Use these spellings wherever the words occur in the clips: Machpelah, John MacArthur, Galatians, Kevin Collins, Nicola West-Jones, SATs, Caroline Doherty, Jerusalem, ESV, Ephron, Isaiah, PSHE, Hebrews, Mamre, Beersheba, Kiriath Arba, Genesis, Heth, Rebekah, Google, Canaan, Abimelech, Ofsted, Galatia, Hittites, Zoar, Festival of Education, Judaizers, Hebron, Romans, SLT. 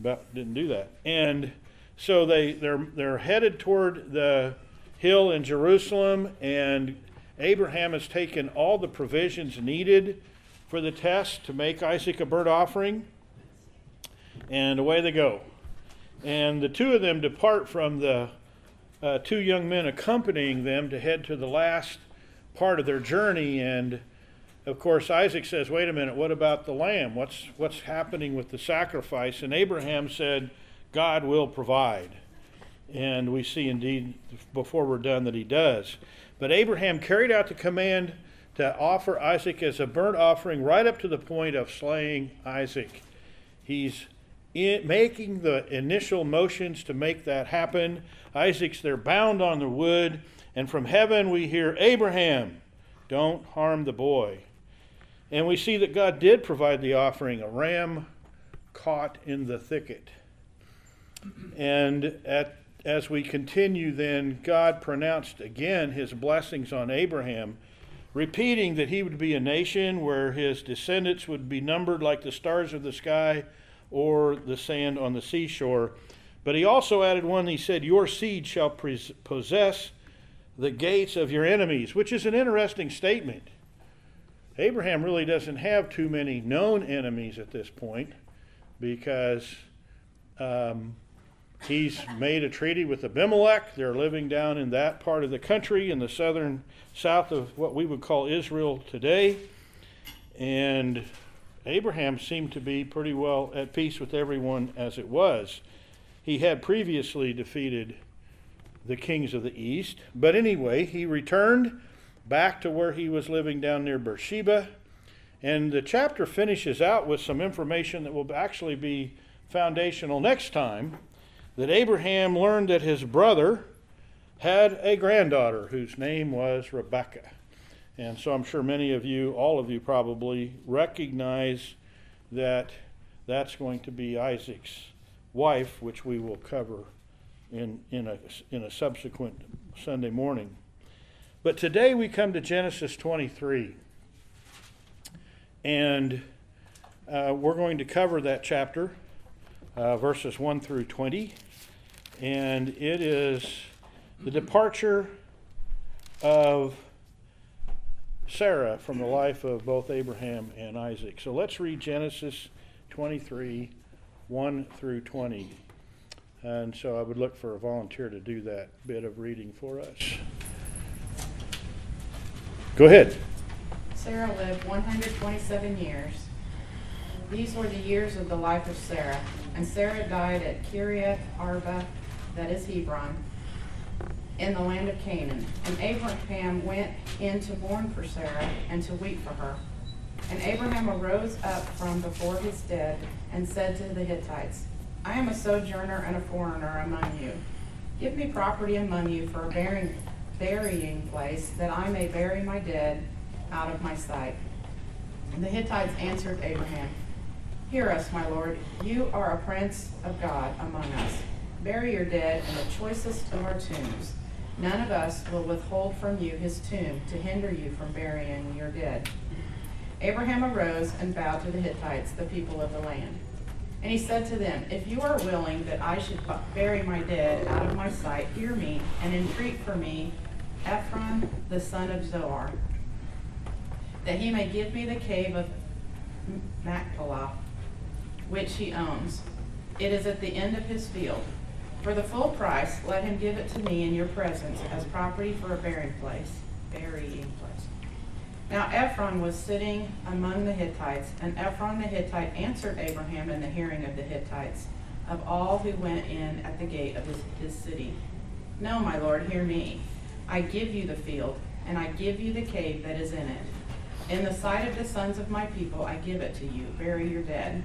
But didn't do that. And so they're headed toward the hill in Jerusalem, and Abraham has taken all the provisions needed for the test to make Isaac a burnt offering. And away they go. And the two of them depart from the two young men accompanying them to head to the last part of their journey. And of course, Isaac says, wait a minute, what about the lamb? What's happening with the sacrifice? And Abraham said, God will provide. And we see indeed before we're done that he does. But Abraham carried out the command to offer Isaac as a burnt offering right up to the point of slaying Isaac. He's making the initial motions to make that happen. Isaac's there bound on the wood. And from heaven we hear, Abraham, don't harm the boy. And we see that God did provide the offering, a ram caught in the thicket. And as we continue then, God pronounced again his blessings on Abraham, repeating that he would be a nation where his descendants would be numbered like the stars of the sky or the sand on the seashore. But he also added one, he said, your seed shall possess the gates of your enemies, which is an interesting statement. Abraham really doesn't have too many known enemies at this point, because he's made a treaty with Abimelech. They're living down in that part of the country, in the south of what we would call Israel today. And Abraham seemed to be pretty well at peace with everyone as it was. He had previously defeated the kings of the east. But anyway, he returned back to where he was living down near Beersheba. And the chapter finishes out with some information that will actually be foundational next time, that Abraham learned that his brother had a granddaughter whose name was Rebekah. And so I'm sure many of you, all of you probably, recognize that that's going to be Isaac's wife, which we will cover in a subsequent Sunday morning. But today we come to Genesis 23. And we're going to cover that chapter, verses 1 through 20. And it is the departure of Sarah from the life of both Abraham and Isaac. So let's read Genesis 23, 1 through 20. And so I would look for a volunteer to do that bit of reading for us. Go ahead. Sarah lived 127 years. These were the years of the life of Sarah. And Sarah died at Kiriath Arba, that is Hebron, in the land of Canaan. And Abraham went in to mourn for Sarah and to weep for her. And Abraham arose up from before his dead and said to the Hittites, I am a sojourner and a foreigner among you. Give me property among you for a burying place, that I may bury my dead out of my sight. And the Hittites answered Abraham, Hear us, my lord. You are a prince of God among us. Bury your dead in the choicest of our tombs. None of us will withhold from you his tomb to hinder you from burying your dead. Abraham arose and bowed to the Hittites, the people of the land. And he said to them, If you are willing that I should bury my dead out of my sight, hear me, and entreat for me Ephron, the son of Zoar, that he may give me the cave of Machpelah, which he owns. It is at the end of his field. For the full price, let him give it to me in your presence as property for a burying place. Now Ephron was sitting among the Hittites, and Ephron the Hittite answered Abraham in the hearing of the Hittites, of all who went in at the gate of his city. No, my lord, hear me. I give you the field, and I give you the cave that is in it. In the sight of the sons of my people, I give it to you. Bury your dead.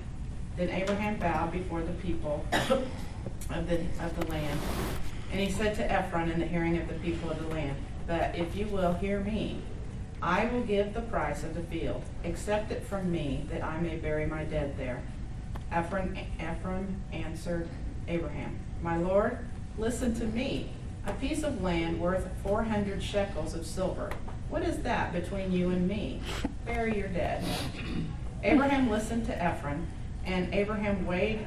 Then Abraham bowed before the people of the land. And he said to Ephron in the hearing of the people of the land, But if you will hear me, I will give the price of the field. Accept it from me, that I may bury my dead there. Ephron answered Abraham, My lord, listen to me. A piece of land worth 400 shekels of silver. What is that between you and me? Bury your dead. Abraham listened to Ephron, and Abraham weighed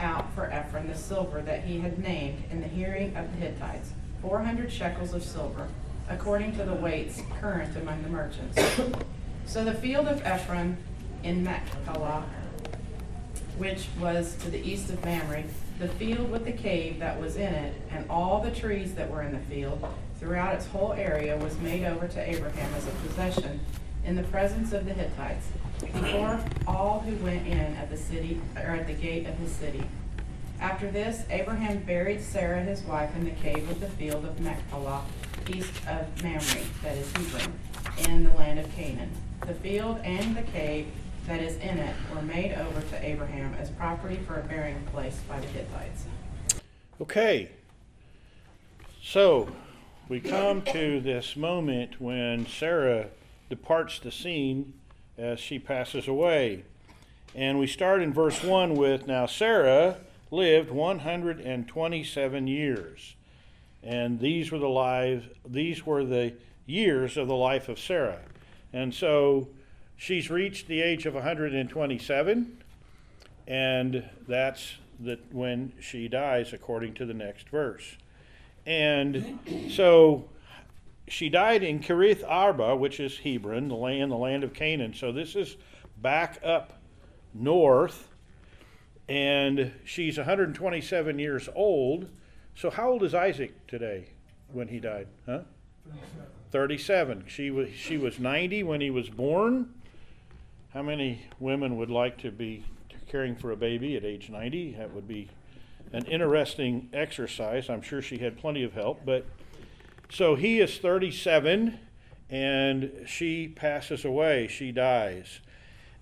out for Ephron the silver that he had named in the hearing of the Hittites, 400 shekels of silver, according to the weights current among the merchants. So the field of Ephron in Machpelah, which was to the east of Mamre, the field with the cave that was in it, and all the trees that were in the field, throughout its whole area, was made over to Abraham as a possession in the presence of the Hittites, before all who went in at the city, or at the gate of his city. After this, Abraham buried Sarah his wife in the cave of the field of Machpelah, east of Mamre, that is Hebron, in the land of Canaan. The field and the cave that is in it were made over to Abraham as property for a burying place by the Hittites. Okay, so we come to this moment when Sarah departs the scene as she passes away. And we start in verse 1 with, now Sarah lived 127 years. And these were the years of the life of Sarah. And so she's reached the age of 127, and that's when she dies, according to the next verse. And so she died in Kiriath Arba, which is Hebron, the land of Canaan. So this is back up north, and she's 127 years old. So how old is Isaac today when he died? 37. She was 90 when he was born. How many women would like to be caring for a baby at age 90? That would be an interesting exercise. I'm sure she had plenty of help. But so he is 37, and she passes away. She dies.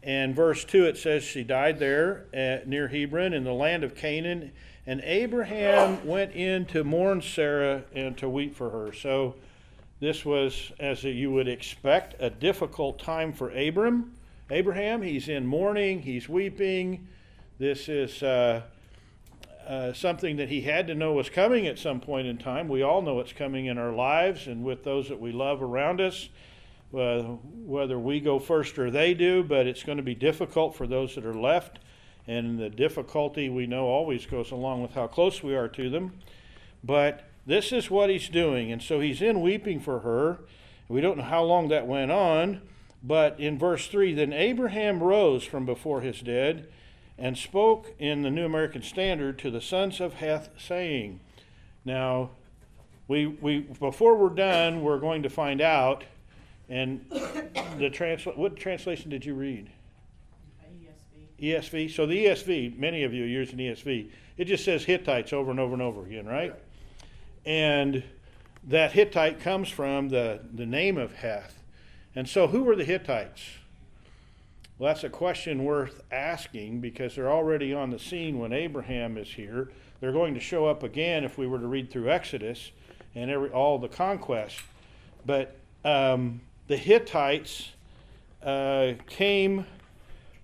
And verse 2, it says she died there near Hebron in the land of Canaan. And Abraham went in to mourn Sarah and to weep for her. So this was, as you would expect, a difficult time for Abraham. He's in mourning. He's weeping. This is something that he had to know was coming at some point in time. We all know it's coming in our lives and with those that we love around us, whether we go first or they do, but it's going to be difficult for those that are left. And the difficulty, we know, always goes along with how close we are to them. But this is what he's doing. And so he's in weeping for her. We don't know how long that went on. But in verse 3, then Abraham rose from before his dead and spoke in the New American Standard to the sons of Heth, saying, now, we before we're done, we're going to find out. And what translation did you read? ESV. So the ESV, many of you are using ESV. It just says Hittites over and over and over again, right? And that Hittite comes from the name of Heth. And so who were the Hittites? Well, that's a question worth asking because they're already on the scene when Abraham is here. They're going to show up again if we were to read through Exodus and all the conquest. But the Hittites came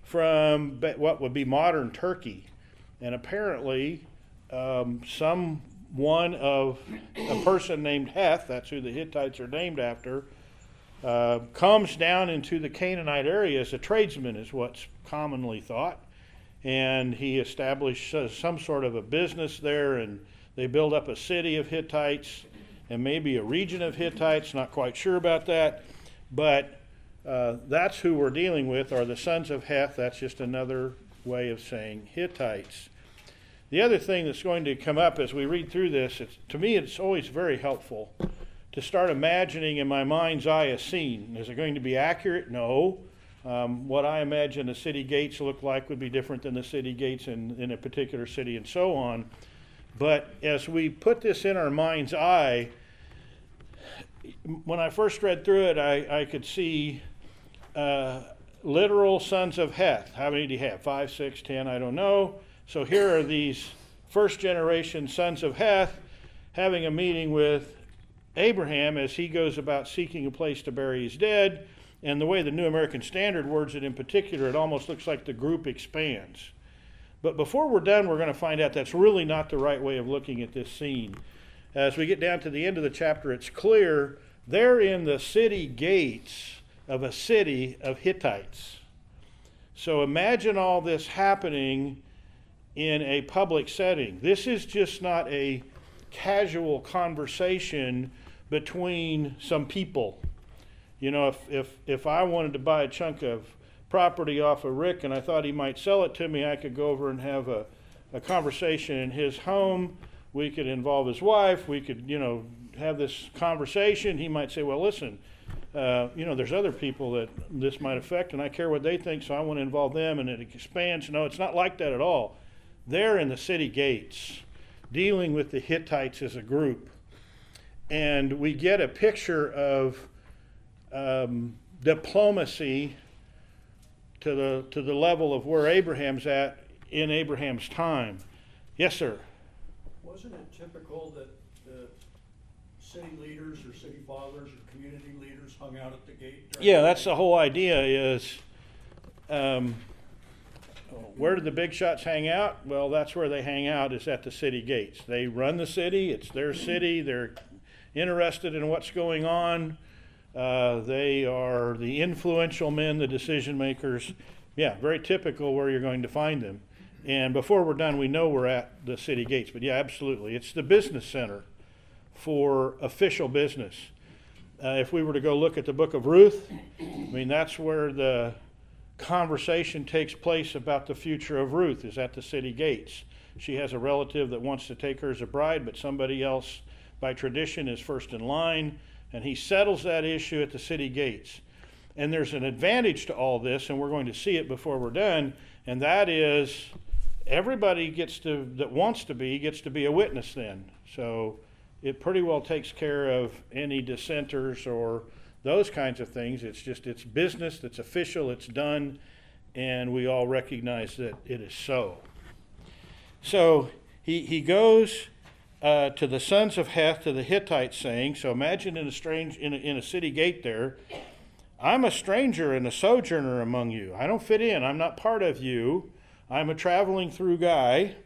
from what would be modern Turkey. And apparently a person named Heth, that's who the Hittites are named after, comes down into the Canaanite area as a tradesman is what's commonly thought. And he established some sort of a business there, and they build up a city of Hittites and maybe a region of Hittites, not quite sure about that. But that's who we're dealing with, are the sons of Heth. That's just another way of saying Hittites. The other thing that's going to come up as we read through this, to me it's always very helpful to start imagining in my mind's eye a scene. Is it going to be accurate? No. What I imagine the city gates look like would be different than the city gates in a particular city and so on. But as we put this in our mind's eye, when I first read through it, I could see literal sons of Heth. How many do you have? 5, 6, 10, I don't know. So here are these first generation sons of Heth having a meeting with Abraham as he goes about seeking a place to bury his dead. And the way the New American Standard words it in particular, it almost looks like the group expands. But before we're done, we're going to find out that's really not the right way of looking at this scene. As we get down to the end of the chapter, it's clear they're in the city gates of a city of Hittites. So imagine all this happening in a public setting. This is just not a casual conversation between some people. You know, if I wanted to buy a chunk of property off of Rick and I thought he might sell it to me, I could go over and have a conversation in his home. We could involve his wife. We could, you know, have this conversation. He might say, well, listen, you know, there's other people that this might affect, and I care what they think, so I want to involve them, and it expands. No, it's not like that at all. They're in the city gates dealing with the Hittites as a group. And we get a picture of diplomacy to the level of where Abraham's at in Abraham's time. Yes, sir? Wasn't it typical that the city leaders or city fathers or community leaders hung out at the gate? Yeah, that's the whole idea is, where do the big shots hang out? Well, that's where they hang out, is at the city gates. They run the city. It's their city. They're interested in what's going on. They are the influential men, the decision makers. Yeah, very typical where you're going to find them. And before we're done, we know we're at the city gates. But yeah, absolutely. It's the business center for official business. If we were to go look at the book of Ruth, I mean, that's where the conversation takes place about the future of Ruth, is at the city gates. She has a relative that wants to take her as a bride, but somebody else by tradition is first in line, and he settles that issue at the city gates. And there's an advantage to all this, and we're going to see it before we're done, and that is everybody that wants to be gets to be a witness then. So it pretty well takes care of any dissenters or those kinds of things. It's just, it's business, it's official, it's done, and we all recognize that it is so. So he goes to the sons of Heth, to the Hittites, saying, so imagine in a city gate there, I'm a stranger and a sojourner among you. I don't fit in. I'm not part of you. I'm a traveling through guy.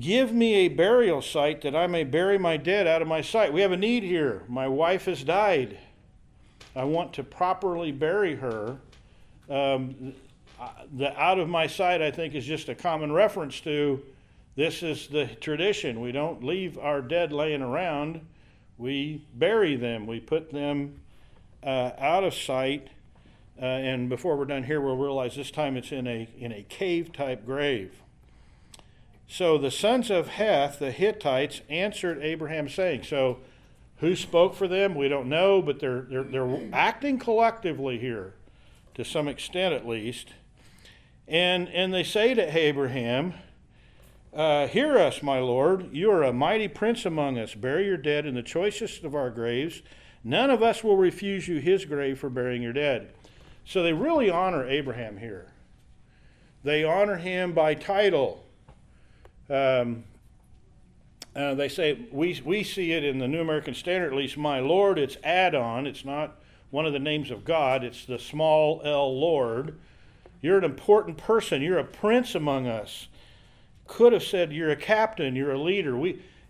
Give me a burial site that I may bury my dead out of my sight. We have a need here. My wife has died. I want to properly bury her. The out of my sight, I think, is just a common reference to this is the tradition. We don't leave our dead laying around. We bury them. We put them out of sight. And before we're done here, we'll realize this time it's in a cave-type grave. So the sons of Heth, the Hittites, answered Abraham, saying, so who spoke for them? We don't know, but they're acting collectively here, to some extent at least. And they say to Abraham, hear us, my lord. You are a mighty prince among us. Bury your dead in the choicest of our graves. None of us will refuse you his grave for burying your dead. So they really honor Abraham here. They honor him by title. They say, we see it in the New American Standard, at least, my Lord. It's add-on. It's not one of the names of God. It's the small L Lord. You're an important person. You're a prince among us. Could have said you're a captain. You're a leader.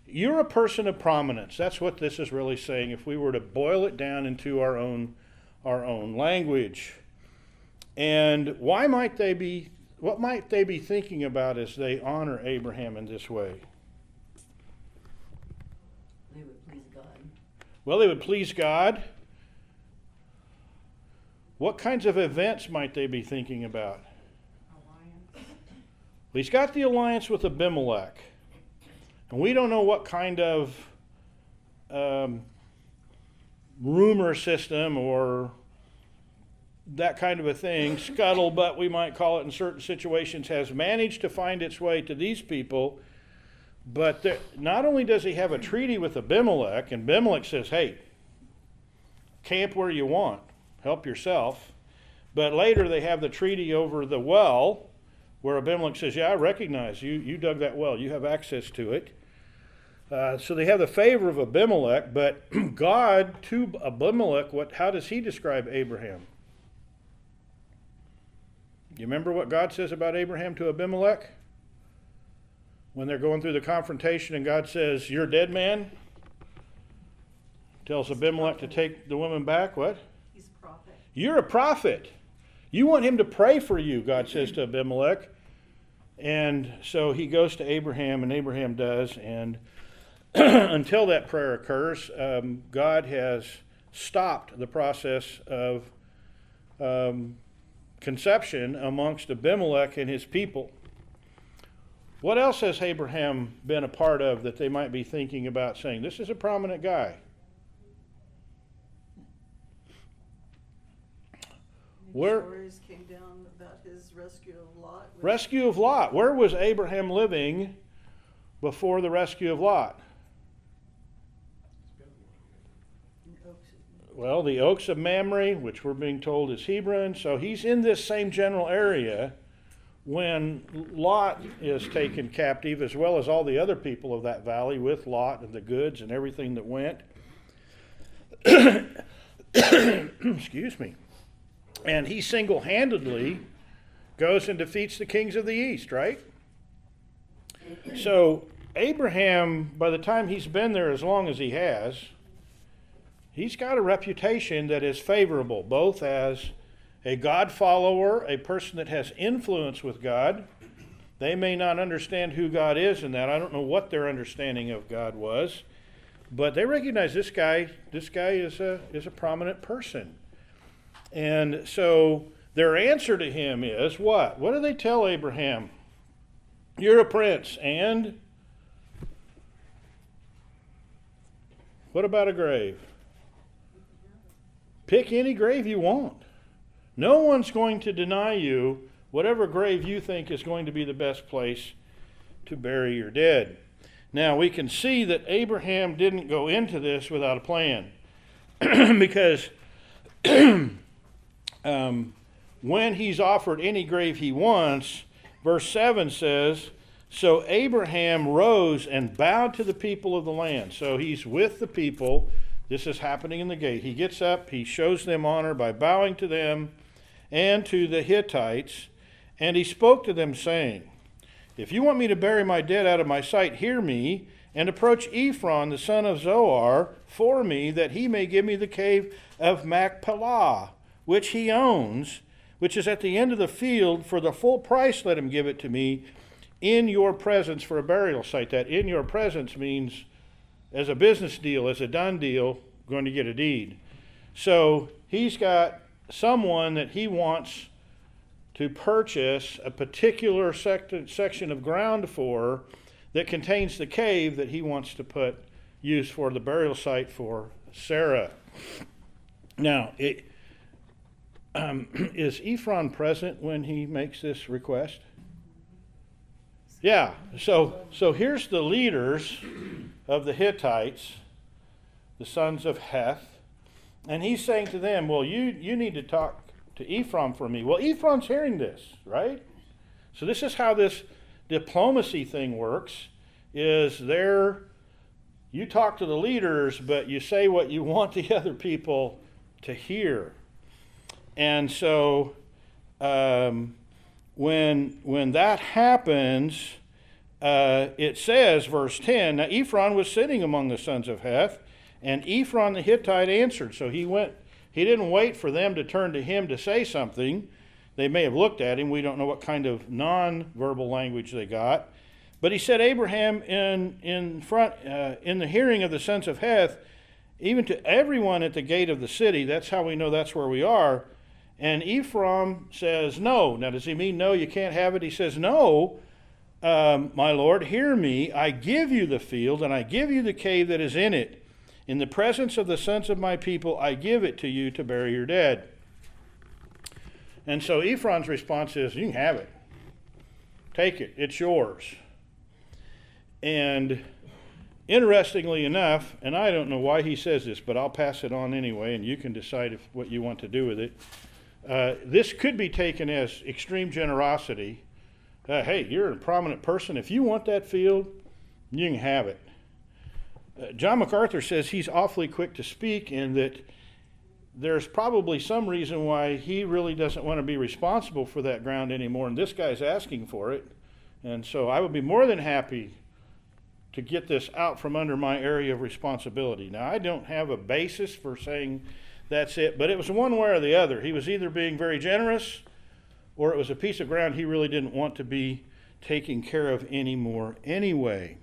You're a person of prominence. That's what this is really saying, if we were to boil it down into our own language. And what might they be thinking about as they honor Abraham in this way? They would please God. Well, they would please God. What kinds of events might they be thinking about? Alliance. He's got the alliance with Abimelech. And we don't know what kind of rumor system or that kind of a thing, scuttlebutt we might call it in certain situations, has managed to find its way to these people. But not only does he have a treaty with Abimelech, and Abimelech says, hey, camp where you want, help yourself. But later they have the treaty over the well, where Abimelech says, yeah, I recognize you. You dug that well. You have access to it. So they have the favor of Abimelech, but God to Abimelech, how does he describe Abraham? You remember what God says about Abraham to Abimelech? When they're going through the confrontation and God says, you're a dead man? Tells Abimelech to take the woman back. What? He's a prophet. You're a prophet. You want him to pray for you, God says to Abimelech. And so he goes to Abraham, and Abraham does. And until that prayer occurs, God has stopped the process of conception amongst Abimelech and his people. What else has Abraham been a part of that they might be thinking about saying, this is a prominent guy? Where stories came down about his rescue of Lot. Rescue of Lot. Where was Abraham living before the rescue of Lot? Well, the Oaks of Mamre, which we're being told is Hebron. So he's in this same general area when Lot is taken captive, as well as all the other people of that valley with Lot and the goods and everything that went. Excuse me. And he single-handedly goes and defeats the kings of the east, right? So Abraham, by the time he's been there as long as he has, he's got a reputation that is favorable, both as a God follower, a person that has influence with God. They may not understand who God is in that. I don't know what their understanding of God was. But they recognize this guy is a prominent person. And so their answer to him is what? What do they tell Abraham? You're a prince, and what about a grave? Pick any grave you want. No one's going to deny you whatever grave you think is going to be the best place to bury your dead. Now, we can see that Abraham didn't go into this without a plan because when he's offered any grave he wants, verse 7 says, so Abraham rose and bowed to the people of the land. So he's with the people. This is happening in the gate. He gets up. He shows them honor by bowing to them and to the Hittites. And he spoke to them, saying, if you want me to bury my dead out of my sight, hear me, and approach Ephron, the son of Zoar, for me, that he may give me the cave of Machpelah, which he owns, which is at the end of the field. For the full price let him give it to me in your presence for a burial site. That in your presence means as a business deal, as a done deal, going to get a deed. So he's got someone that he wants to purchase a particular section of ground for that contains the cave that he wants to use for the burial site for Sarah. Now, is Ephron present when he makes this request? Yeah, so here's the leaders of the Hittites, the sons of Heth, and he's saying to them, well, you need to talk to Ephron for me. Well, Ephron's hearing this, right? So this is how this diplomacy thing works, is you talk to the leaders, but you say what you want the other people to hear. And so when that happens, it says, verse 10, now Ephron was sitting among the sons of Heth, and Ephron the Hittite answered. So he went. He didn't wait for them to turn to him to say something. They may have looked at him. We don't know what kind of non-verbal language they got. But he said, Abraham, in the hearing of the sons of Heth, even to everyone at the gate of the city. That's how we know that's where we are. And Ephron says, no. Now, does he mean, no, you can't have it? He says, no, my Lord, hear me. I give you the field, and I give you the cave that is in it. In the presence of the sons of my people, I give it to you to bury your dead. And so Ephron's response is, you can have it. Take it. It's yours. And interestingly enough, and I don't know why he says this, but I'll pass it on anyway, and you can decide what you want to do with it. This could be taken as extreme generosity. Hey, you're a prominent person. If you want that field, you can have it. John MacArthur says he's awfully quick to speak, and that there's probably some reason why he really doesn't want to be responsible for that ground anymore, and this guy's asking for it. And so I would be more than happy to get this out from under my area of responsibility. Now, I don't have a basis for saying that's it, but it was one way or the other. He was either being very generous, or it was a piece of ground he really didn't want to be taken care of anymore anyway.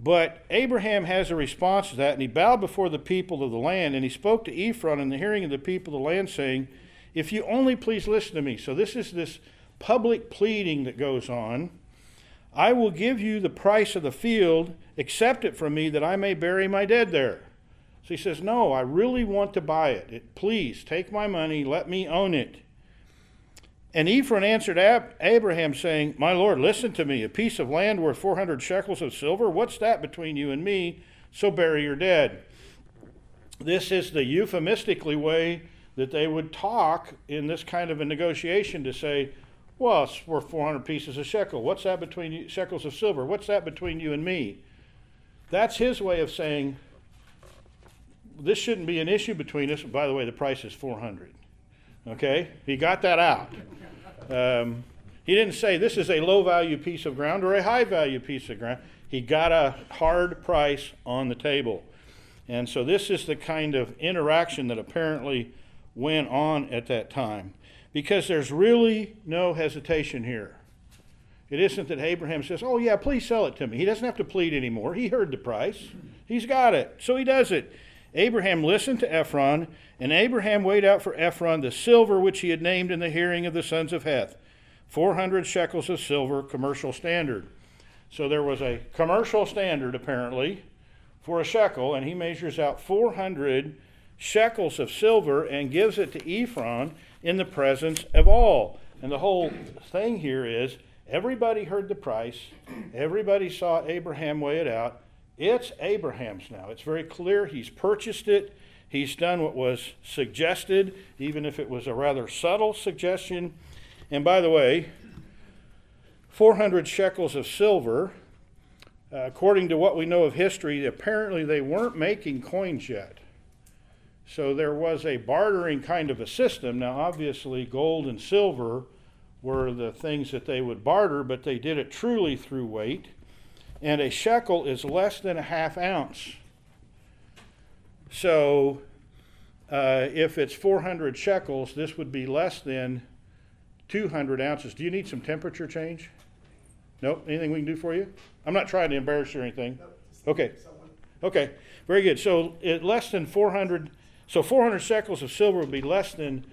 But Abraham has a response to that, and he bowed before the people of the land, and he spoke to Ephron in the hearing of the people of the land, saying, if you only please listen to me. So this is this public pleading that goes on. I will give you the price of the field, accept it from me, that I may bury my dead there. So he says, no, I really want to buy it. Please, take my money, let me own it. And Ephron answered Abraham, saying, my lord, listen to me. A piece of land worth 400 shekels of silver? What's that between you and me? So bury your dead. This is the euphemistically way that they would talk in this kind of a negotiation, to say, well, it's worth 400 pieces of shekel. What's that between you, shekels of silver? What's that between you and me? That's his way of saying, this shouldn't be an issue between us. By the way, the price is 400. Okay? He got that out. He didn't say this is a low-value piece of ground or a high-value piece of ground. He got a hard price on the table. And so this is the kind of interaction that apparently went on at that time, because there's really no hesitation here. It isn't that Abraham says, oh, yeah, please sell it to me. He doesn't have to plead anymore. He heard the price. He's got it. So he does it. Abraham listened to Ephron, and Abraham weighed out for Ephron the silver which he had named in the hearing of the sons of Heth, 400 shekels of silver, commercial standard. So there was a commercial standard, apparently, for a shekel, and he measures out 400 shekels of silver and gives it to Ephron in the presence of all. And the whole thing here is, everybody heard the price, everybody saw Abraham weigh it out. It's Abraham's now. It's very clear he's purchased it. He's done what was suggested, even if it was a rather subtle suggestion. And by the way, 400 shekels of silver, according to what we know of history, apparently they weren't making coins yet. So there was a bartering kind of a system. Now, obviously, gold and silver were the things that they would barter, but they did it truly through weight. And a shekel is less than a half ounce. So if it's 400 shekels, this would be less than 200 ounces. Do you need some temperature change? Nope. Anything we can do for you? I'm not trying to embarrass you or anything. Okay. Okay. Very good. So it less than 400. So 400 shekels of silver would be less than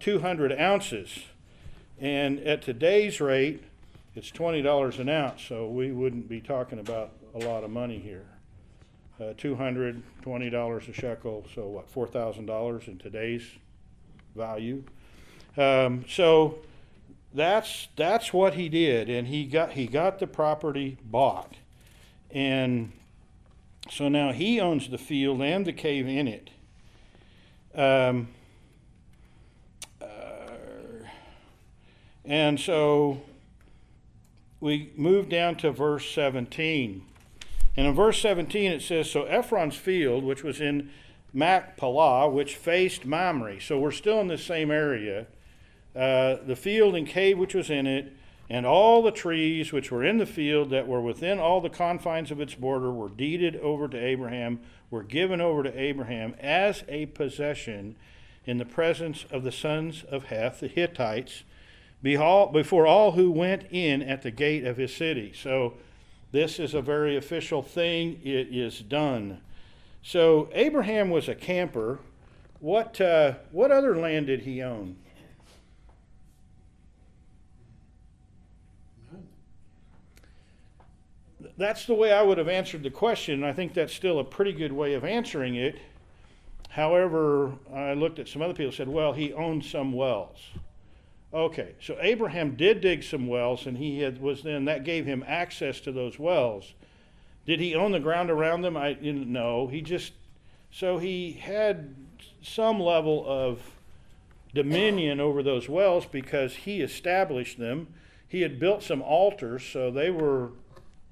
200 ounces. And at today's rate, it's $20 an ounce, so we wouldn't be talking about a lot of money here. $200, $20 a shekel, so what, $4,000 in today's value. So that's what he did, and he got the property bought. And so now he owns the field and the cave in it. And so we move down to verse 17. And in verse 17 it says, so Ephron's field, which was in Machpelah, which faced Mamre. So we're still in the same area. The field and cave which was in it, and all the trees which were in the field that were within all the confines of its border were deeded over to Abraham, were given over to Abraham as a possession in the presence of the sons of Heth, the Hittites, before all who went in at the gate of his city. So this is a very official thing. It is done. So Abraham was a camper. What other land did he own? That's the way I would have answered the question, and I think that's still a pretty good way of answering it. However, I looked at some other people and said, well, he owned some wells. Okay, so Abraham did dig some wells, and that gave him access to those wells. Did he own the ground around them? No. So he had some level of dominion over those wells because he established them. He had built some altars, so they were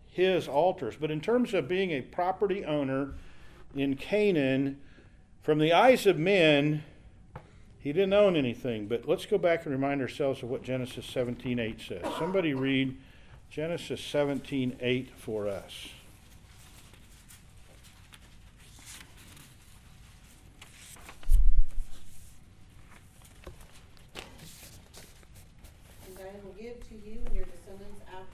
his altars. But in terms of being a property owner in Canaan, from the eyes of men, he didn't own anything, but let's go back and remind ourselves of what Genesis 17:8 says. Somebody read Genesis 17:8 for us. And I will give to you and your descendants after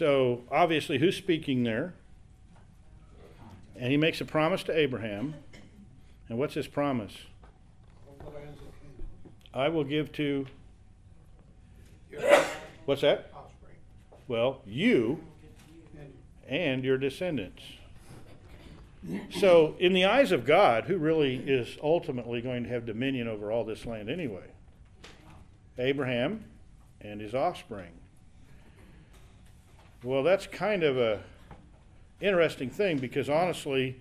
So obviously who's speaking there? And he makes a promise to Abraham. And what's his promise? I will give to... What's that? Well, you and your descendants. So in the eyes of God, who really is ultimately going to have dominion over all this land anyway? Abraham and his offspring. Well, that's kind of a interesting thing, because honestly,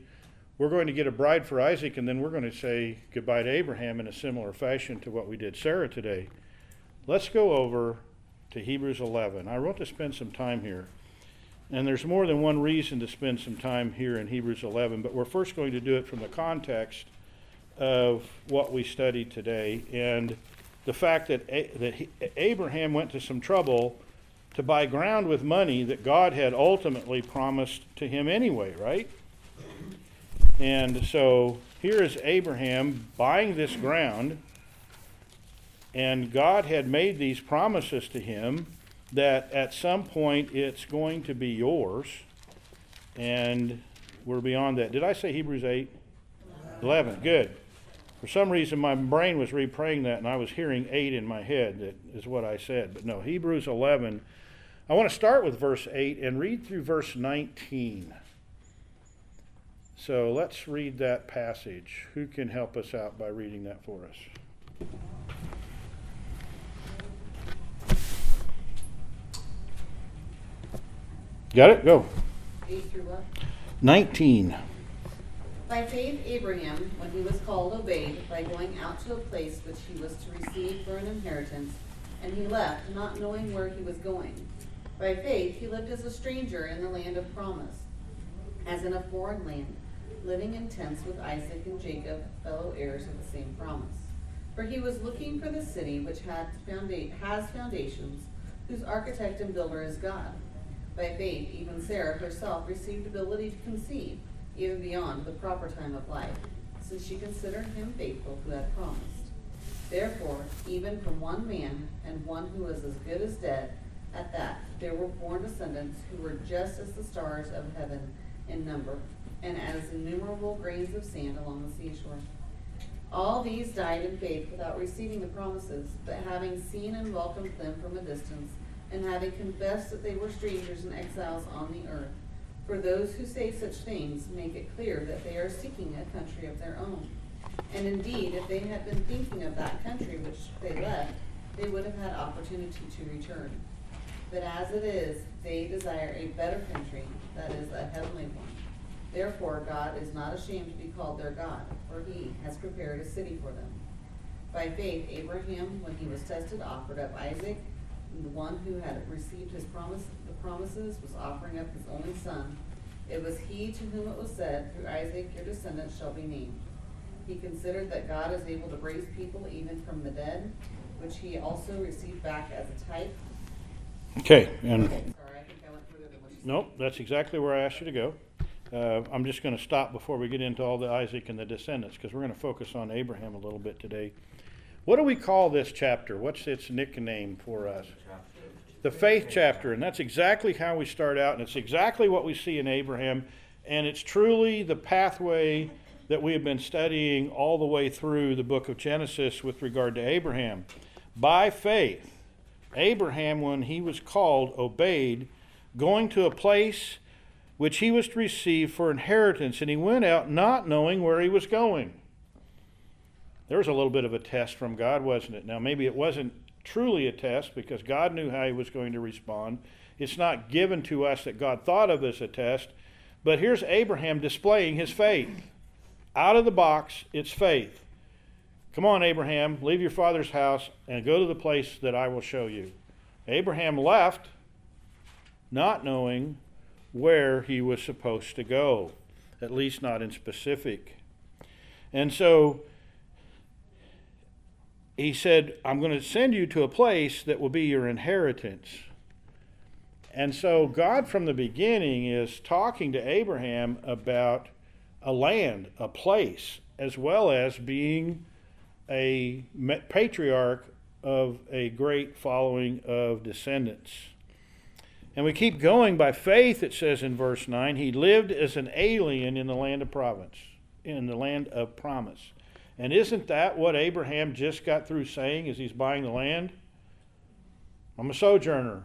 we're going to get a bride for Isaac, and then we're going to say goodbye to Abraham in a similar fashion to what we did Sarah today. Let's go over to Hebrews 11. I want to spend some time here. And there's more than one reason to spend some time here in Hebrews 11, but we're first going to do it from the context of what we studied today and the fact that Abraham went to some trouble to buy ground with money that God had ultimately promised to him anyway, right? And so here is Abraham buying this ground, and God had made these promises to him that at some point it's going to be yours, and we're beyond that. Did I say Hebrews 8? 11, good. For some reason my brain was repraying that, and I was hearing 8 in my head. That is what I said, but no, Hebrews 11. I want to start with verse 8 and read through verse 19. So let's read that passage. Who can help us out by reading that for us? Got it? Go. 8 through what? 19. By faith Abraham, when he was called, obeyed by going out to a place which he was to receive for an inheritance, and he left, not knowing where he was going. By faith he lived as a stranger in the land of promise, as in a foreign land, living in tents with Isaac and Jacob, fellow heirs of the same promise. For he was looking for the city which has foundations, whose architect and builder is God. By faith, even Sarah herself received ability to conceive, even beyond the proper time of life, since she considered him faithful who had promised. Therefore, even from one man, and one who was as good as dead, at that there were born descendants who were just as the stars of heaven in number, and as innumerable grains of sand along the seashore. All these died in faith without receiving the promises, but having seen and welcomed them from a distance, and having confessed that they were strangers and exiles on the earth. For those who say such things make it clear that they are seeking a country of their own. And indeed, if they had been thinking of that country which they left, they would have had opportunity to return. But as it is, they desire a better country, that is, a heavenly one. Therefore, God is not ashamed to be called their God, for he has prepared a city for them. By faith, Abraham, when he was tested, offered up Isaac, and the one who had received his promise, the promises, was offering up his only son. It was he to whom it was said, "Through Isaac your descendants shall be named." He considered that God is able to raise people even from the dead, which he also received back as a type. Okay. And sorry, I think I went further than what you said. Nope, that's exactly where I asked you to go. I'm just going to stop before we get into all the Isaac and the descendants, because we're going to focus on Abraham a little bit today. What do we call this chapter? What's its nickname for us? The faith chapter. And that's exactly how we start out, and it's exactly what we see in Abraham, and it's truly the pathway that we have been studying all the way through the book of Genesis with regard to Abraham. By faith, Abraham, when he was called, obeyed, going to a place which he was to receive for inheritance, and he went out not knowing where he was going. There was a little bit of a test from God, wasn't it? Now, maybe it wasn't truly a test because God knew how he was going to respond. It's not given to us that God thought of as a test, but here's Abraham displaying his faith. Out of the box, it's faith. Come on, Abraham, leave your father's house and go to the place that I will show you. Abraham left not knowing where he was supposed to go, at least not in specific. And so he said, I'm going to send you to a place that will be your inheritance. And so God from the beginning is talking to Abraham about a land, a place, as well as being a patriarch of a great following of descendants. And we keep going by faith, it says in verse 9, he lived as an alien in the land of province, in the land of promise. And isn't that what Abraham just got through saying as he's buying the land? I'm a sojourner.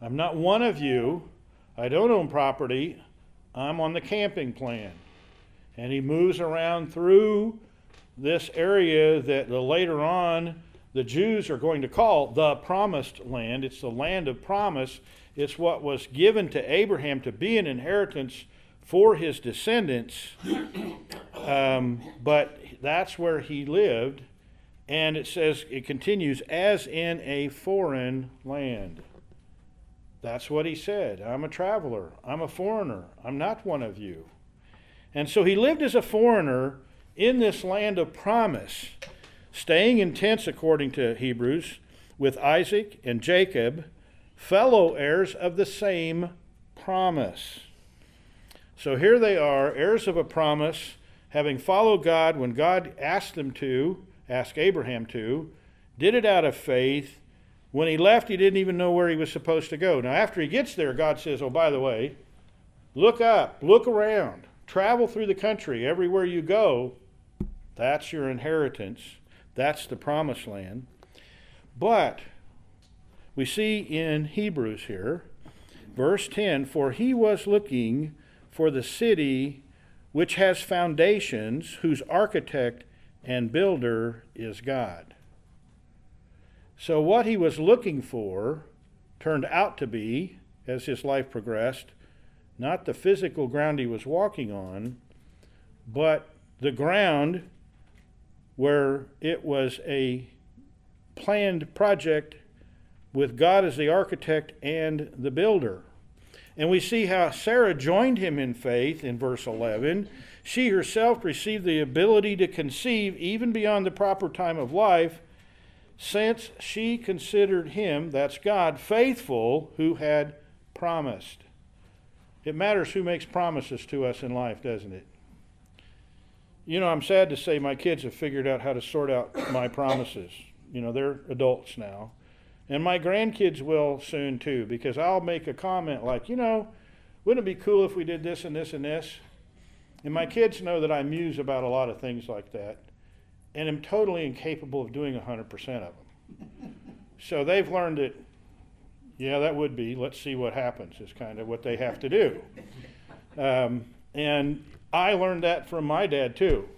I'm not one of you. I don't own property. I'm on the camping plan. And he moves around through this area that later on the Jews are going to call the promised land. It's the land of promise. It's what was given to Abraham to be an inheritance for his descendants. But that's where he lived. And it says, it continues, as in a foreign land. That's what he said. I'm a traveler. I'm a foreigner. I'm not one of you. And so he lived as a foreigner in this land of promise, staying in tents, according to Hebrews, with Isaac and Jacob, fellow heirs of the same promise. So here they are, heirs of a promise, having followed God when God asked them to, asked Abraham to, did it out of faith. When he left, he didn't even know where he was supposed to go. Now, after he gets there, God says, oh, by the way, look up, look around, travel through the country, everywhere you go, that's your inheritance. That's the promised land. But we see in Hebrews here, verse 10, for he was looking for the city which has foundations, whose architect and builder is God. So what he was looking for turned out to be, as his life progressed, not the physical ground he was walking on, but the ground where it was a planned project with God as the architect and the builder. And we see how Sarah joined him in faith in verse 11. She herself received the ability to conceive even beyond the proper time of life, since she considered him, that's God, faithful who had promised. It matters who makes promises to us in life, doesn't it? You know, I'm sad to say my kids have figured out how to sort out my promises. You know, they're adults now. And my grandkids will soon too, because I'll make a comment like, you know, wouldn't it be cool if we did this and this and this? And my kids know that I muse about a lot of things like that, and am totally incapable of doing 100% of them. So they've learned that, yeah, that would be, let's see what happens, is kind of what they have to do. And I learned that from my dad too.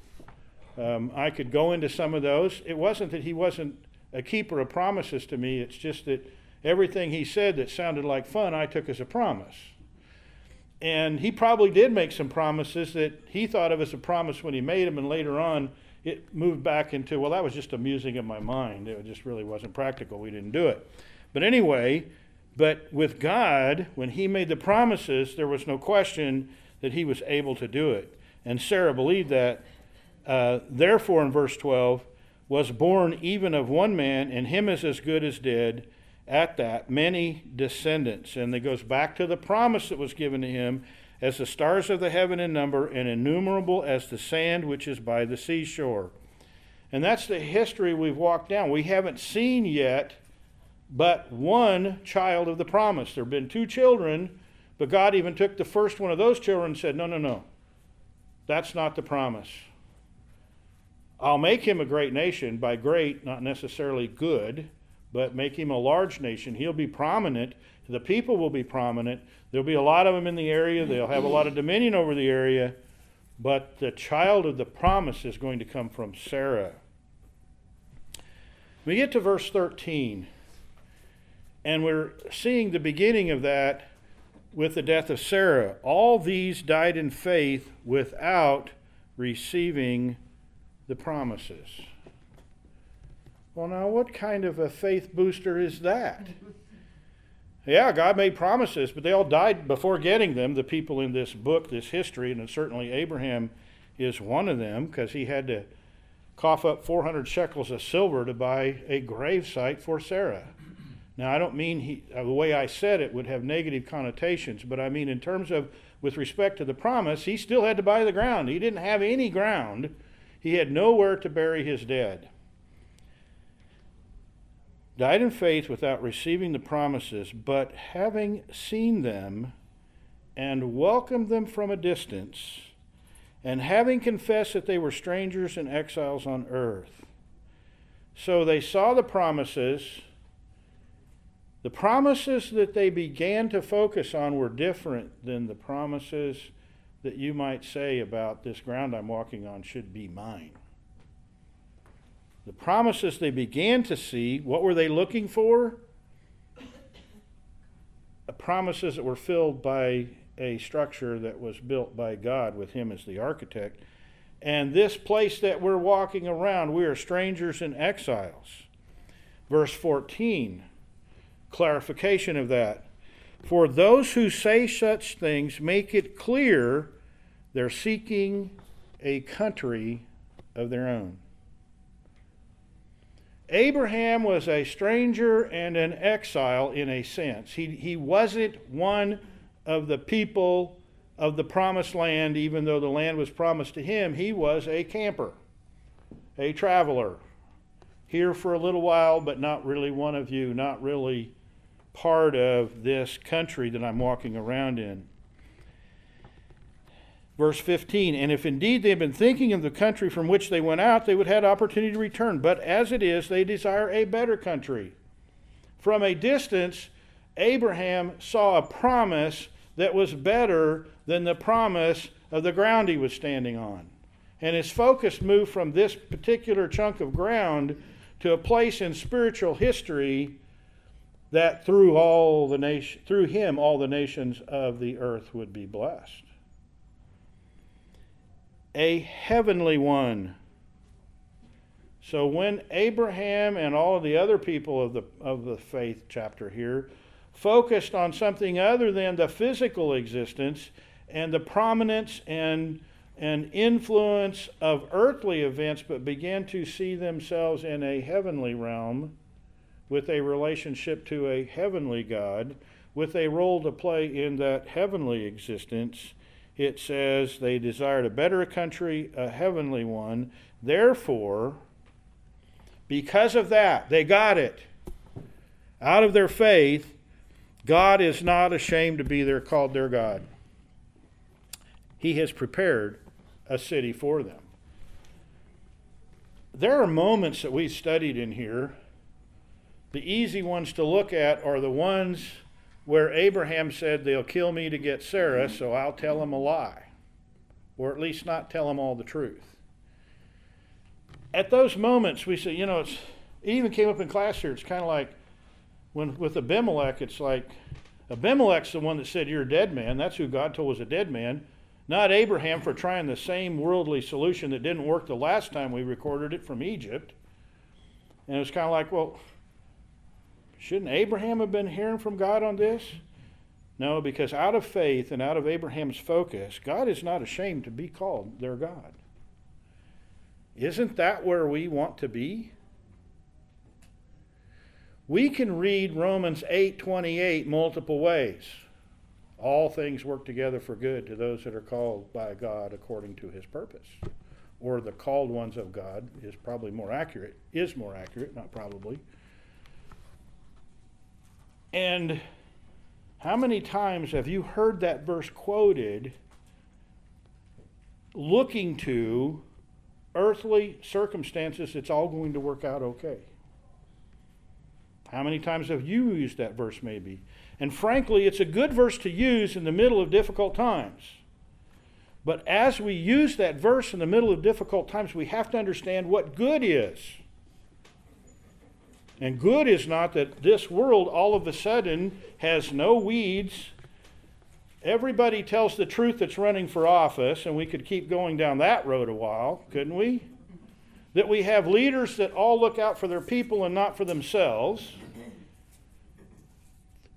I could go into some of those. It wasn't that he wasn't a keeper of promises to me, it's just that everything he said that sounded like fun, I took as a promise. And he probably did make some promises that he thought of as a promise when he made them, and later on it moved back into, well, that was just amusing in my mind. It just really wasn't practical. We didn't do it. But anyway, but with God, when he made the promises, there was no question that he was able to do it. And Sarah believed that. Therefore, in verse 12, was born even of one man, and him is as good as dead, at that many descendants. And it goes back to the promise that was given to him, as the stars of the heaven in number, and innumerable as the sand which is by the seashore. And that's the history we've walked down. We haven't seen yet but one child of the promise. There have been two children, but God even took the first one of those children and said, no, no, no, that's not the promise. I'll make him a great nation, by great, not necessarily good, but make him a large nation. He'll be prominent. The people will be prominent. There'll be a lot of them in the area. They'll have a lot of dominion over the area. But the child of the promise is going to come from Sarah. We get to verse 13. And we're seeing the beginning of that with the death of Sarah. All these died in faith without receiving the promises. Well, now, what kind of a faith booster is that? Yeah, God made promises, but they all died before getting them, the people in this book, this history, and certainly Abraham is one of them, because he had to cough up 400 shekels of silver to buy a gravesite for Sarah. Now, I don't mean the way I said it would have negative connotations, but I mean in terms of, with respect to the promise, he still had to buy the ground. He didn't have any ground. He had nowhere to bury his dead. died in faith without receiving the promises, but having seen them and welcomed them from a distance, and having confessed that they were strangers and exiles on earth. So they saw the promises that they began to focus on were different than the promises that you might say about this ground I'm walking on should be mine. The promises they began to see, what were they looking for? The promises that were filled by a structure that was built by God with him as the architect. And this place that we're walking around, we are strangers and exiles. Verse 14, clarification of that. For those who say such things make it clear they're seeking a country of their own. Abraham was a stranger and an exile in a sense. He wasn't one of the people of the promised land, even though the land was promised to him. He was a camper, a traveler, here for a little while, but not really one of you, not really part of this country that I'm walking around in. Verse 15, and if indeed they had been thinking of the country from which they went out, they would have had opportunity to return. But as it is, they desire a better country. From a distance, Abraham saw a promise that was better than the promise of the ground he was standing on. And his focus moved from this particular chunk of ground to a place in spiritual history that through him all the nations of the earth would be blessed. A heavenly one. So when Abraham and all of the other people of the faith chapter here focused on something other than the physical existence and the prominence and influence of earthly events, but began to see themselves in a heavenly realm with a relationship to a heavenly God, with a role to play in that heavenly existence, it says they desired a better country, a heavenly one. Therefore, because of that, they got it. Out of their faith, God is not ashamed to be called their God. He has prepared a city for them. There are moments that we've studied in here. The easy ones to look at are the ones where Abraham said, they'll kill me to get Sarah, so I'll tell them a lie. Or at least not tell them all the truth. At those moments, we say, it even came up in class here. It's kind of like with Abimelech, it's like Abimelech's the one that said, you're a dead man. That's who God told was a dead man. Not Abraham for trying the same worldly solution that didn't work the last time we recorded it from Egypt. And it was kind of like, well, shouldn't Abraham have been hearing from God on this? No, because out of faith and out of Abraham's focus, God is not ashamed to be called their God. Isn't that where we want to be? We can read Romans 8:28 multiple ways. All things work together for good to those that are called by God according to his purpose. Or the called ones of God is more accurate, not probably. And how many times have you heard that verse quoted looking to earthly circumstances, it's all going to work out okay? How many times have you used that verse maybe? And frankly, it's a good verse to use in the middle of difficult times. But as we use that verse in the middle of difficult times, we have to understand what good is. And good is not that this world all of a sudden has no weeds. Everybody tells the truth that's running for office, and we could keep going down that road a while, couldn't we? That we have leaders that all look out for their people and not for themselves.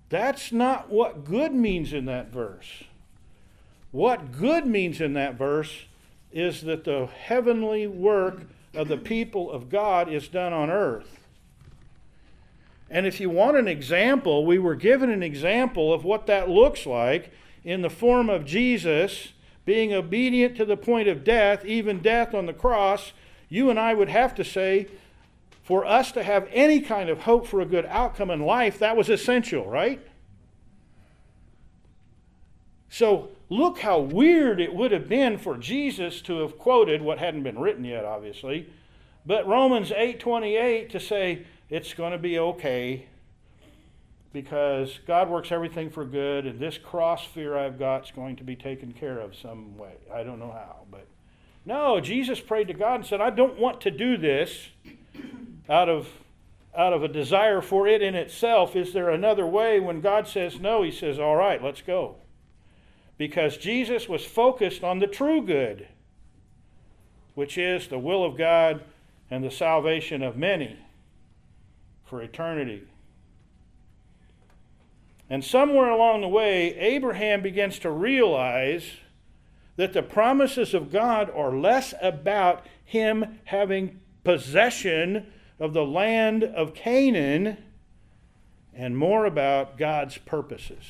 That's not what good means in that verse. What good means in that verse is that the heavenly work of the people of God is done on earth. And if you want an example, we were given an example of what that looks like in the form of Jesus being obedient to the point of death, even death on the cross. You and I would have to say, for us to have any kind of hope for a good outcome in life, that was essential, right? So look how weird it would have been for Jesus to have quoted what hadn't been written yet, obviously, but Romans 8:28 to say it's going to be okay because God works everything for good, and this cross fear I've got is going to be taken care of some way. I don't know how, but no, Jesus prayed to God and said, I don't want to do this out of a desire for it in itself. Is there another way? When God says no, he says, all right, let's go. Because Jesus was focused on the true good, which is the will of God and the salvation of many for eternity. And somewhere along the way, Abraham begins to realize that the promises of God are less about him having possession of the land of Canaan and more about God's purposes.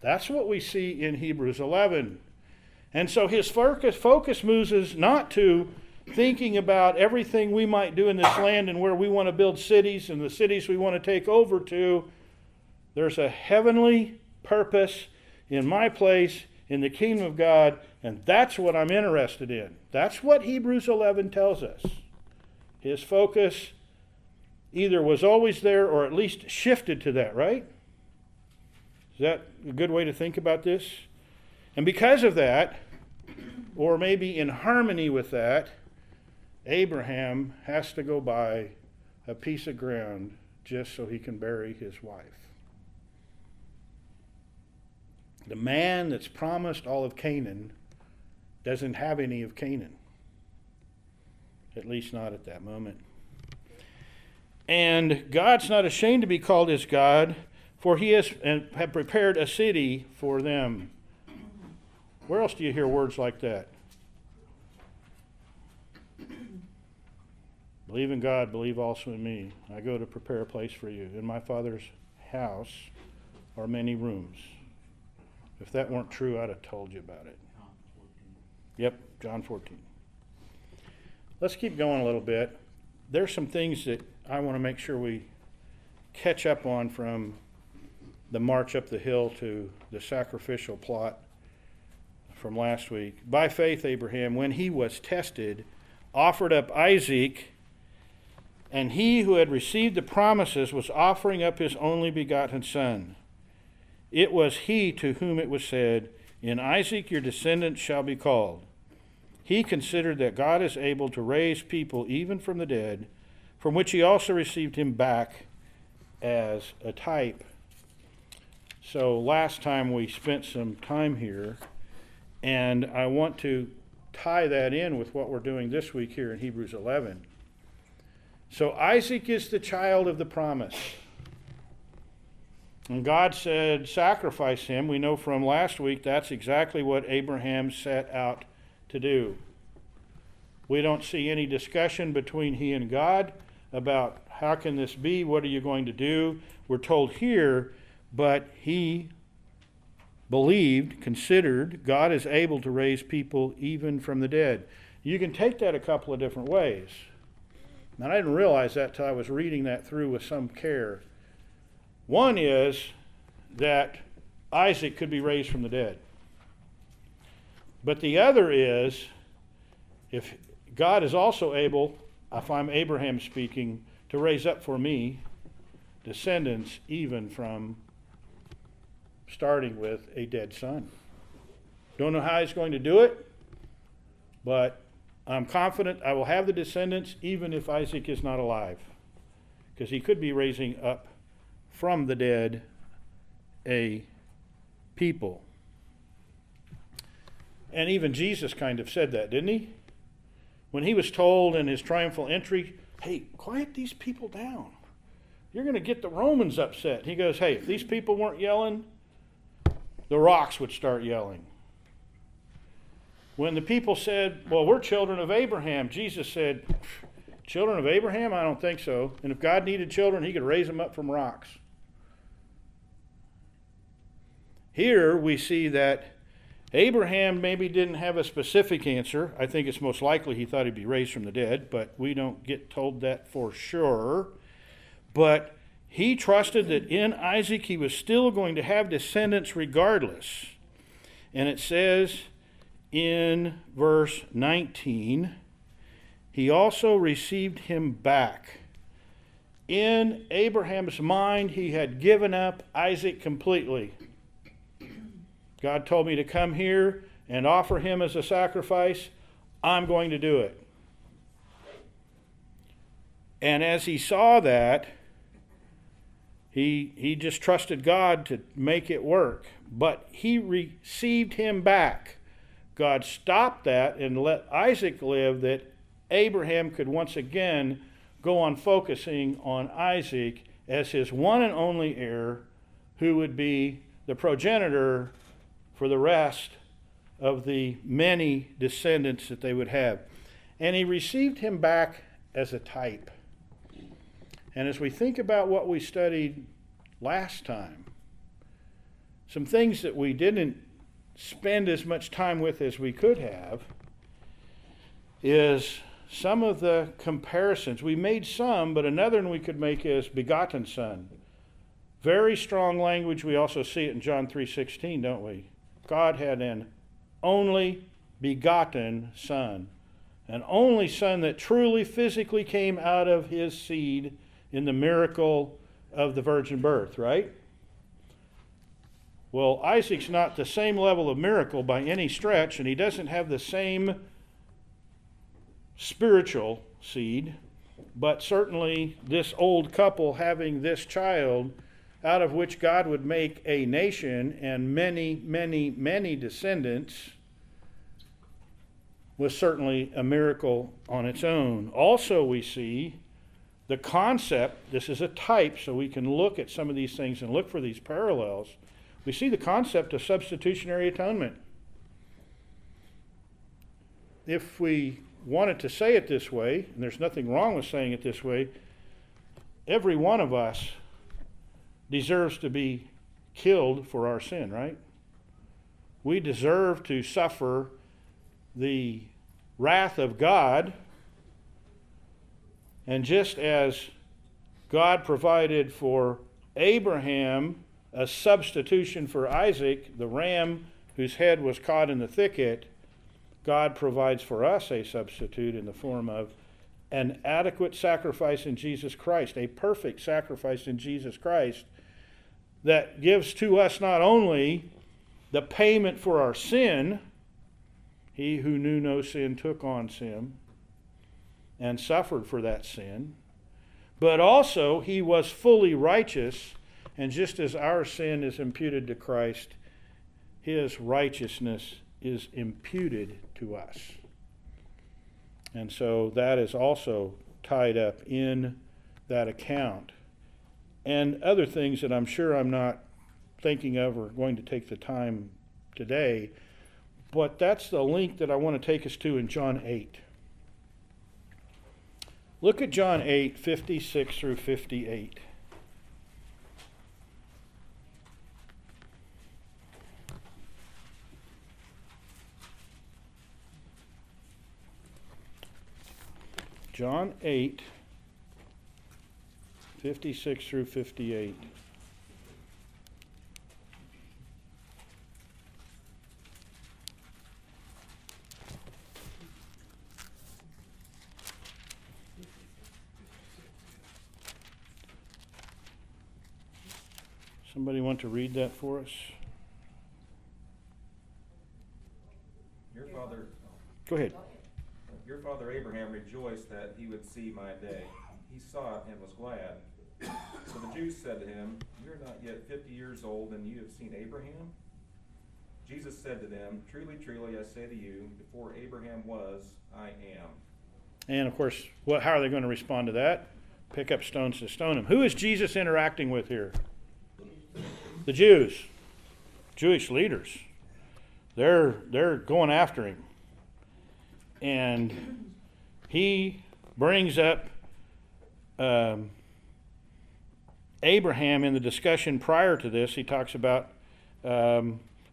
That's what we see in Hebrews 11. And so his focus moves us not to thinking about everything we might do in this land and where we want to build cities and the cities we want to take over to. There's a heavenly purpose in my place in the kingdom of God, and that's what I'm interested in. That's what Hebrews 11 tells us. His focus either was always there or at least shifted to that, right? Is that a good way to think about this? And because of that, or maybe in harmony with that, Abraham has to go buy a piece of ground just so he can bury his wife. The man that's promised all of Canaan doesn't have any of Canaan. At least not at that moment. And God's not ashamed to be called his God, for he has and have prepared a city for them. Where else do you hear words like that? Believe in God, believe also in me. I go to prepare a place for you. In my Father's house are many rooms. If that weren't true, I'd have told you about it. Yep, John 14. Let's keep going a little bit. There's some things that I want to make sure we catch up on from the march up the hill to the sacrificial plot from last week. By faith, Abraham, when he was tested, offered up Isaac, and he who had received the promises was offering up his only begotten son. It was he to whom it was said, in Isaac your descendants shall be called. He considered that God is able to raise people even from the dead, from which he also received him back as a type. So last time we spent some time here, and I want to tie that in with what we're doing this week here in Hebrews 11. So Isaac is the child of the promise. And God said, sacrifice him. We know from last week that's exactly what Abraham set out to do. We don't see any discussion between he and God about how can this be, what are you going to do? We're told here, but he believed, considered, God is able to raise people even from the dead. You can take that a couple of different ways. And I didn't realize that till I was reading that through with some care. One is that Isaac could be raised from the dead. But the other is, if God is also able, if I'm Abraham speaking, to raise up for me descendants even from starting with a dead son. Don't know how he's going to do it, but I'm confident I will have the descendants even if Isaac is not alive. Because he could be raising up from the dead a people. And even Jesus kind of said that, didn't he? When he was told in his triumphal entry, hey, quiet these people down. You're going to get the Romans upset. He goes, hey, if these people weren't yelling, the rocks would start yelling. When the people said, well, we're children of Abraham, Jesus said, children of Abraham? I don't think so. And if God needed children, he could raise them up from rocks. Here we see that Abraham maybe didn't have a specific answer. I think it's most likely he thought he'd be raised from the dead, but we don't get told that for sure. But he trusted that in Isaac he was still going to have descendants regardless. And it says in verse 19, he also received him back. In Abraham's mind, he had given up Isaac completely. God told me to come here and offer him as a sacrifice. I'm going to do it. And as he saw that, he just trusted God to make it work. But he received him back. God stopped that and let Isaac live, that Abraham could once again go on focusing on Isaac as his one and only heir, who would be the progenitor for the rest of the many descendants that they would have. And he received him back as a type. And as we think about what we studied last time, some things that we didn't spend as much time with as we could have is some of the comparisons. We made some, but another one we could make is begotten son. Very strong language. We also see it in John 3:16, don't we? God had an only begotten son, an only son that truly physically came out of his seed in the miracle of the virgin birth, right? Well, Isaac's not the same level of miracle by any stretch, and he doesn't have the same spiritual seed, but certainly this old couple having this child, out of which God would make a nation and many, many, many descendants, was certainly a miracle on its own. Also, we see the concept, this is a type, so we can look at some of these things and look for these parallels. We see the concept of substitutionary atonement. If we wanted to say it this way, and there's nothing wrong with saying it this way, every one of us deserves to be killed for our sin, right? We deserve to suffer the wrath of God. And just as God provided for Abraham a substitution for Isaac, the ram whose head was caught in the thicket, God provides for us a substitute in the form of an adequate sacrifice in Jesus Christ, a perfect sacrifice in Jesus Christ, that gives to us not only the payment for our sin, he who knew no sin took on sin and suffered for that sin, but also he was fully righteous, and just as our sin is imputed to Christ, his righteousness is imputed to us. And so that is also tied up in that account. And other things that I'm sure I'm not thinking of or going to take the time today, but that's the link that I want to take us to in John 8. Look at John 8, 56 through 58. John 8, 56 through 58. Somebody want to read that for us? Your father. Go ahead. Your father Abraham rejoiced that he would see my day. He saw it and was glad. So the Jews said to him, "You are not yet 50 years old, and you have seen Abraham?" Jesus said to them, "Truly, truly, I say to you, before Abraham was, I am." And of course, how are they going to respond to that? Pick up stones to stone him. Who is Jesus interacting with here? The Jews, Jewish leaders. They're going after him. And he brings up Abraham in the discussion prior to this. He talks about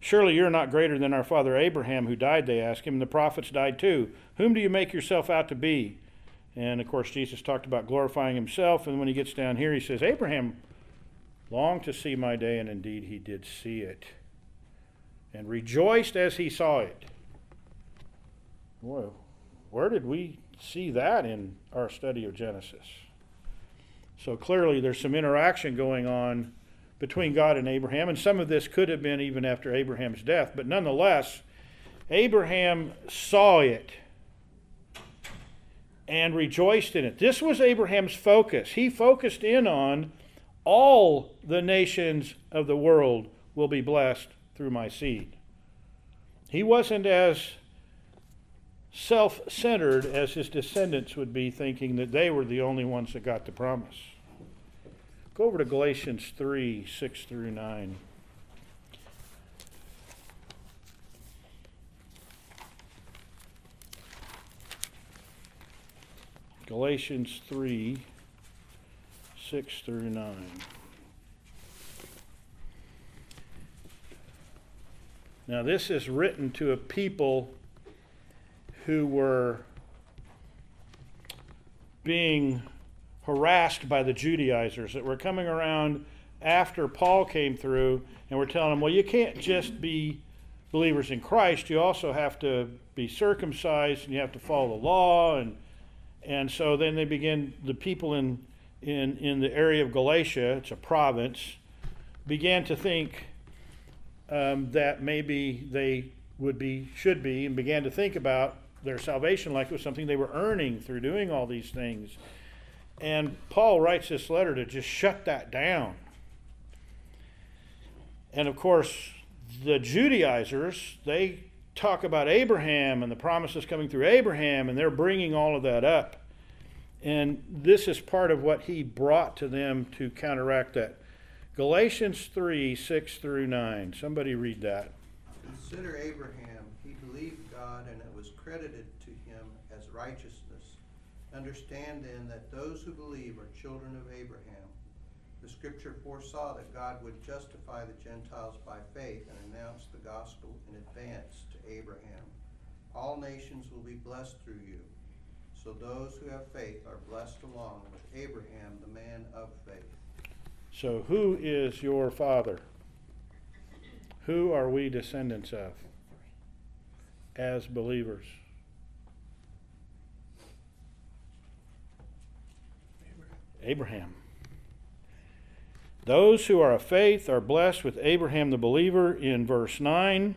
Surely you're not greater than our father Abraham who died, they asked him, and the prophets died too. Whom do you make yourself out to be? And of course Jesus talked about glorifying himself, and when he gets down here he says, Abraham longed to see my day, and indeed he did see it, and rejoiced as he saw it. Boy, where did we see that in our study of Genesis? So clearly there's some interaction going on between God and Abraham, and some of this could have been even after Abraham's death, but nonetheless, Abraham saw it and rejoiced in it. This was Abraham's focus. He focused in on all the nations of the world will be blessed through my seed. He wasn't as self-centered as his descendants would be, thinking that they were the only ones that got the promise. Go over to Galatians 3, 6 through 9. Galatians 3, 6 through 9. Now this is written to a people who were being harassed by the Judaizers that were coming around after Paul came through and were telling them, well, you can't just be believers in Christ. You also have to be circumcised and you have to follow the law. And so then they begin, the people in the area of Galatia, it's a province, began to think that maybe they should be, and began to think about their salvation like it was something they were earning through doing all these things. And Paul writes this letter to just shut that down. And of course, the Judaizers, they talk about Abraham and the promises coming through Abraham, and they're bringing all of that up. And this is part of what he brought to them to counteract that. Galatians 3, 6 through 9. Somebody read that. Consider Abraham. He believed God, and it was credited to him as righteousness. Understand then that those who believe are children of Abraham. The scripture foresaw that God would justify the Gentiles by faith and announce the gospel in advance to Abraham. All nations will be blessed through you. So those who have faith are blessed along with Abraham, the man of faith. So who is your father? Who are we descendants of as believers? Abraham. Those who are of faith are blessed with Abraham the believer in verse 9.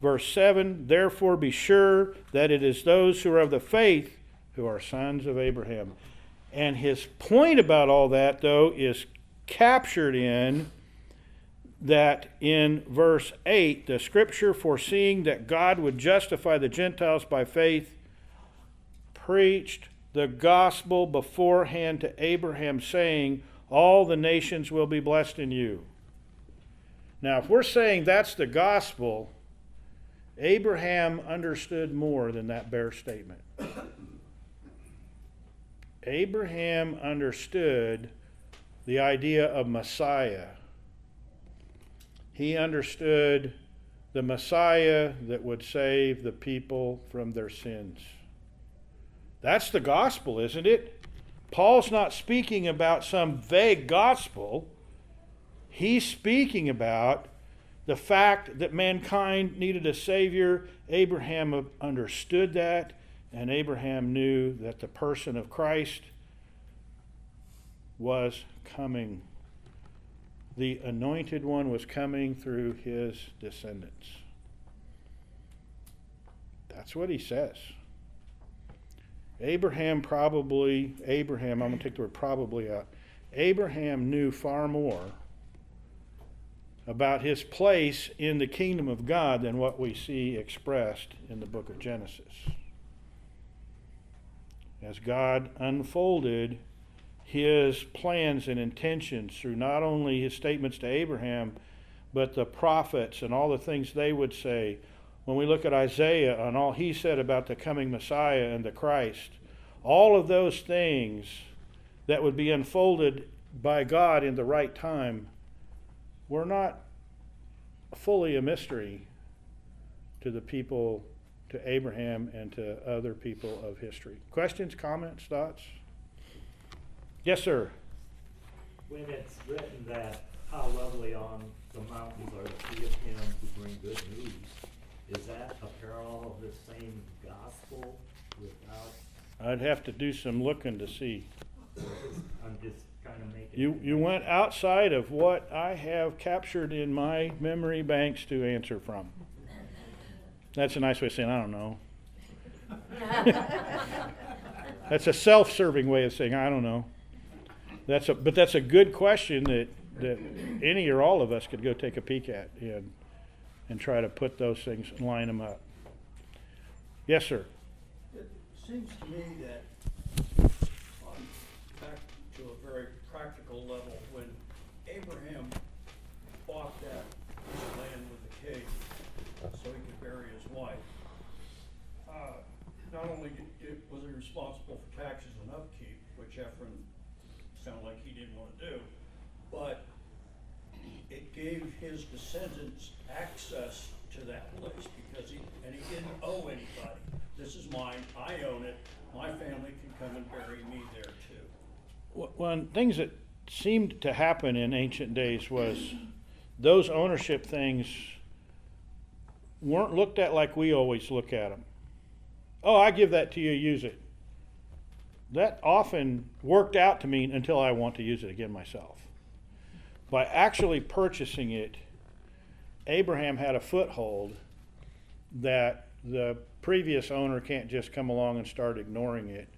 Verse 7, therefore be sure that it is those who are of the faith who are sons of Abraham. And his point about all that, though, is captured in that in verse 8, the scripture foreseeing that God would justify the Gentiles by faith preached the gospel beforehand to Abraham, saying, all the nations will be blessed in you. Now, if we're saying that's the gospel, Abraham understood more than that bare statement. Abraham understood the idea of Messiah. He understood the Messiah that would save the people from their sins. That's the gospel, isn't it? Paul's not speaking about some vague gospel. He's speaking about the fact that mankind needed a Savior. Abraham understood that, and Abraham knew that the person of Christ was coming. The anointed one was coming through his descendants. That's what he says. Abraham, I'm going to take the word probably out. Abraham knew far more about his place in the kingdom of God than what we see expressed in the book of Genesis. As God unfolded his plans and intentions through not only his statements to Abraham, but the prophets and all the things they would say. When we look at Isaiah and all he said about the coming Messiah and the Christ, all of those things that would be unfolded by God in the right time were not fully a mystery to the people, to Abraham and to other people of history. Questions, comments, thoughts? Yes, sir. When it's written that how lovely on the mountains are the feet of him who bring good news, is that a parallel of the same gospel without? I'd have to do some looking to see. I'm just trying to make it. You went outside of what I have captured in my memory banks to answer from. That's a nice way of saying, I don't know. That's a self-serving way of saying, I don't know. But that's a good question that any or all of us could go take a peek at and try to put those things and line them up. Yes, sir? It seems to me that back to a very practical level, when Abraham bought that land with the cave so he could bury his wife, not only was he responsible for taxes and upkeep, which Ephron sounded like he didn't want to do, but it gave his descendants access to that place because he didn't owe anybody. This is mine, I own it, my family can come and bury me there too. Well, things that seemed to happen in ancient days was those ownership things weren't looked at like we always look at them. Oh, I give that to you, use it. That often worked out to me until I want to use it again myself. By actually purchasing it, Abraham had a foothold that the previous owner can't just come along and start ignoring it.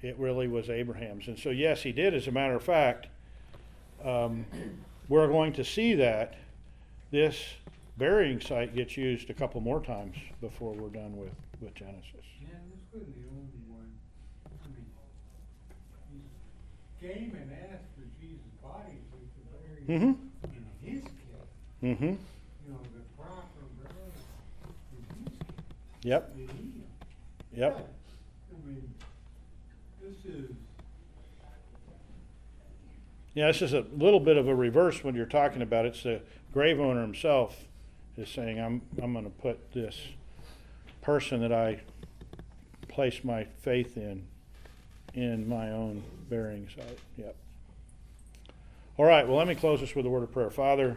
It really was Abraham's. And so, yes, he did. As a matter of fact, we're going to see that this burying site gets used a couple more times before we're done with Genesis. Yeah, this wasn't the only one. I mean, he came and asked for Jesus' body so he could bury him in his cave. Mm-hmm. You know, the proper burial in his cave. Yep. Yep. I mean, this is a little bit of a reverse when you're talking about it. It's the grave owner himself is saying, I'm going to put this person that I place my faith in my own burying site. Yep. All right, well, let me close this with a word of prayer. Father,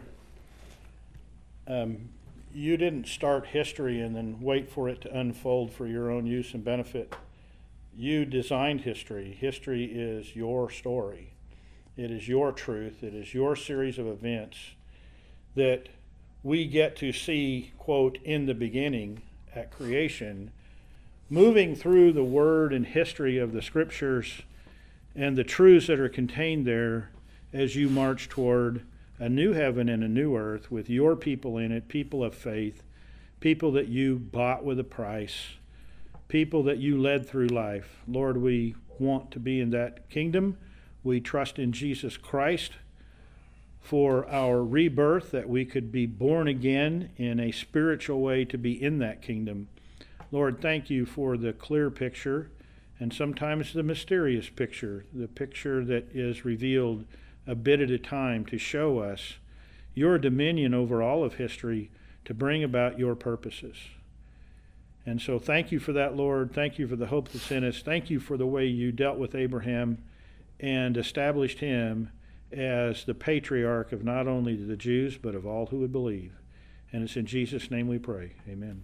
you didn't start history and then wait for it to unfold for your own use and benefit. You designed history. History is your story. It is your truth. It is your series of events that we get to see, quote, in the beginning at creation, moving through the word and history of the scriptures and the truths that are contained there as you march toward a new heaven and a new earth with your people in it, people of faith, people that you bought with a price, people that you led through life. Lord, we want to be in that kingdom. We trust in Jesus Christ for our rebirth, that we could be born again in a spiritual way to be in that kingdom. Lord, thank you for the clear picture and sometimes the mysterious picture, the picture that is revealed a bit at a time to show us your dominion over all of history to bring about your purposes. And so thank you for that, Lord. Thank you for the hope that's in us. Thank you for the way you dealt with Abraham and established him as the patriarch of not only the Jews, but of all who would believe. And it's in Jesus' name we pray. Amen.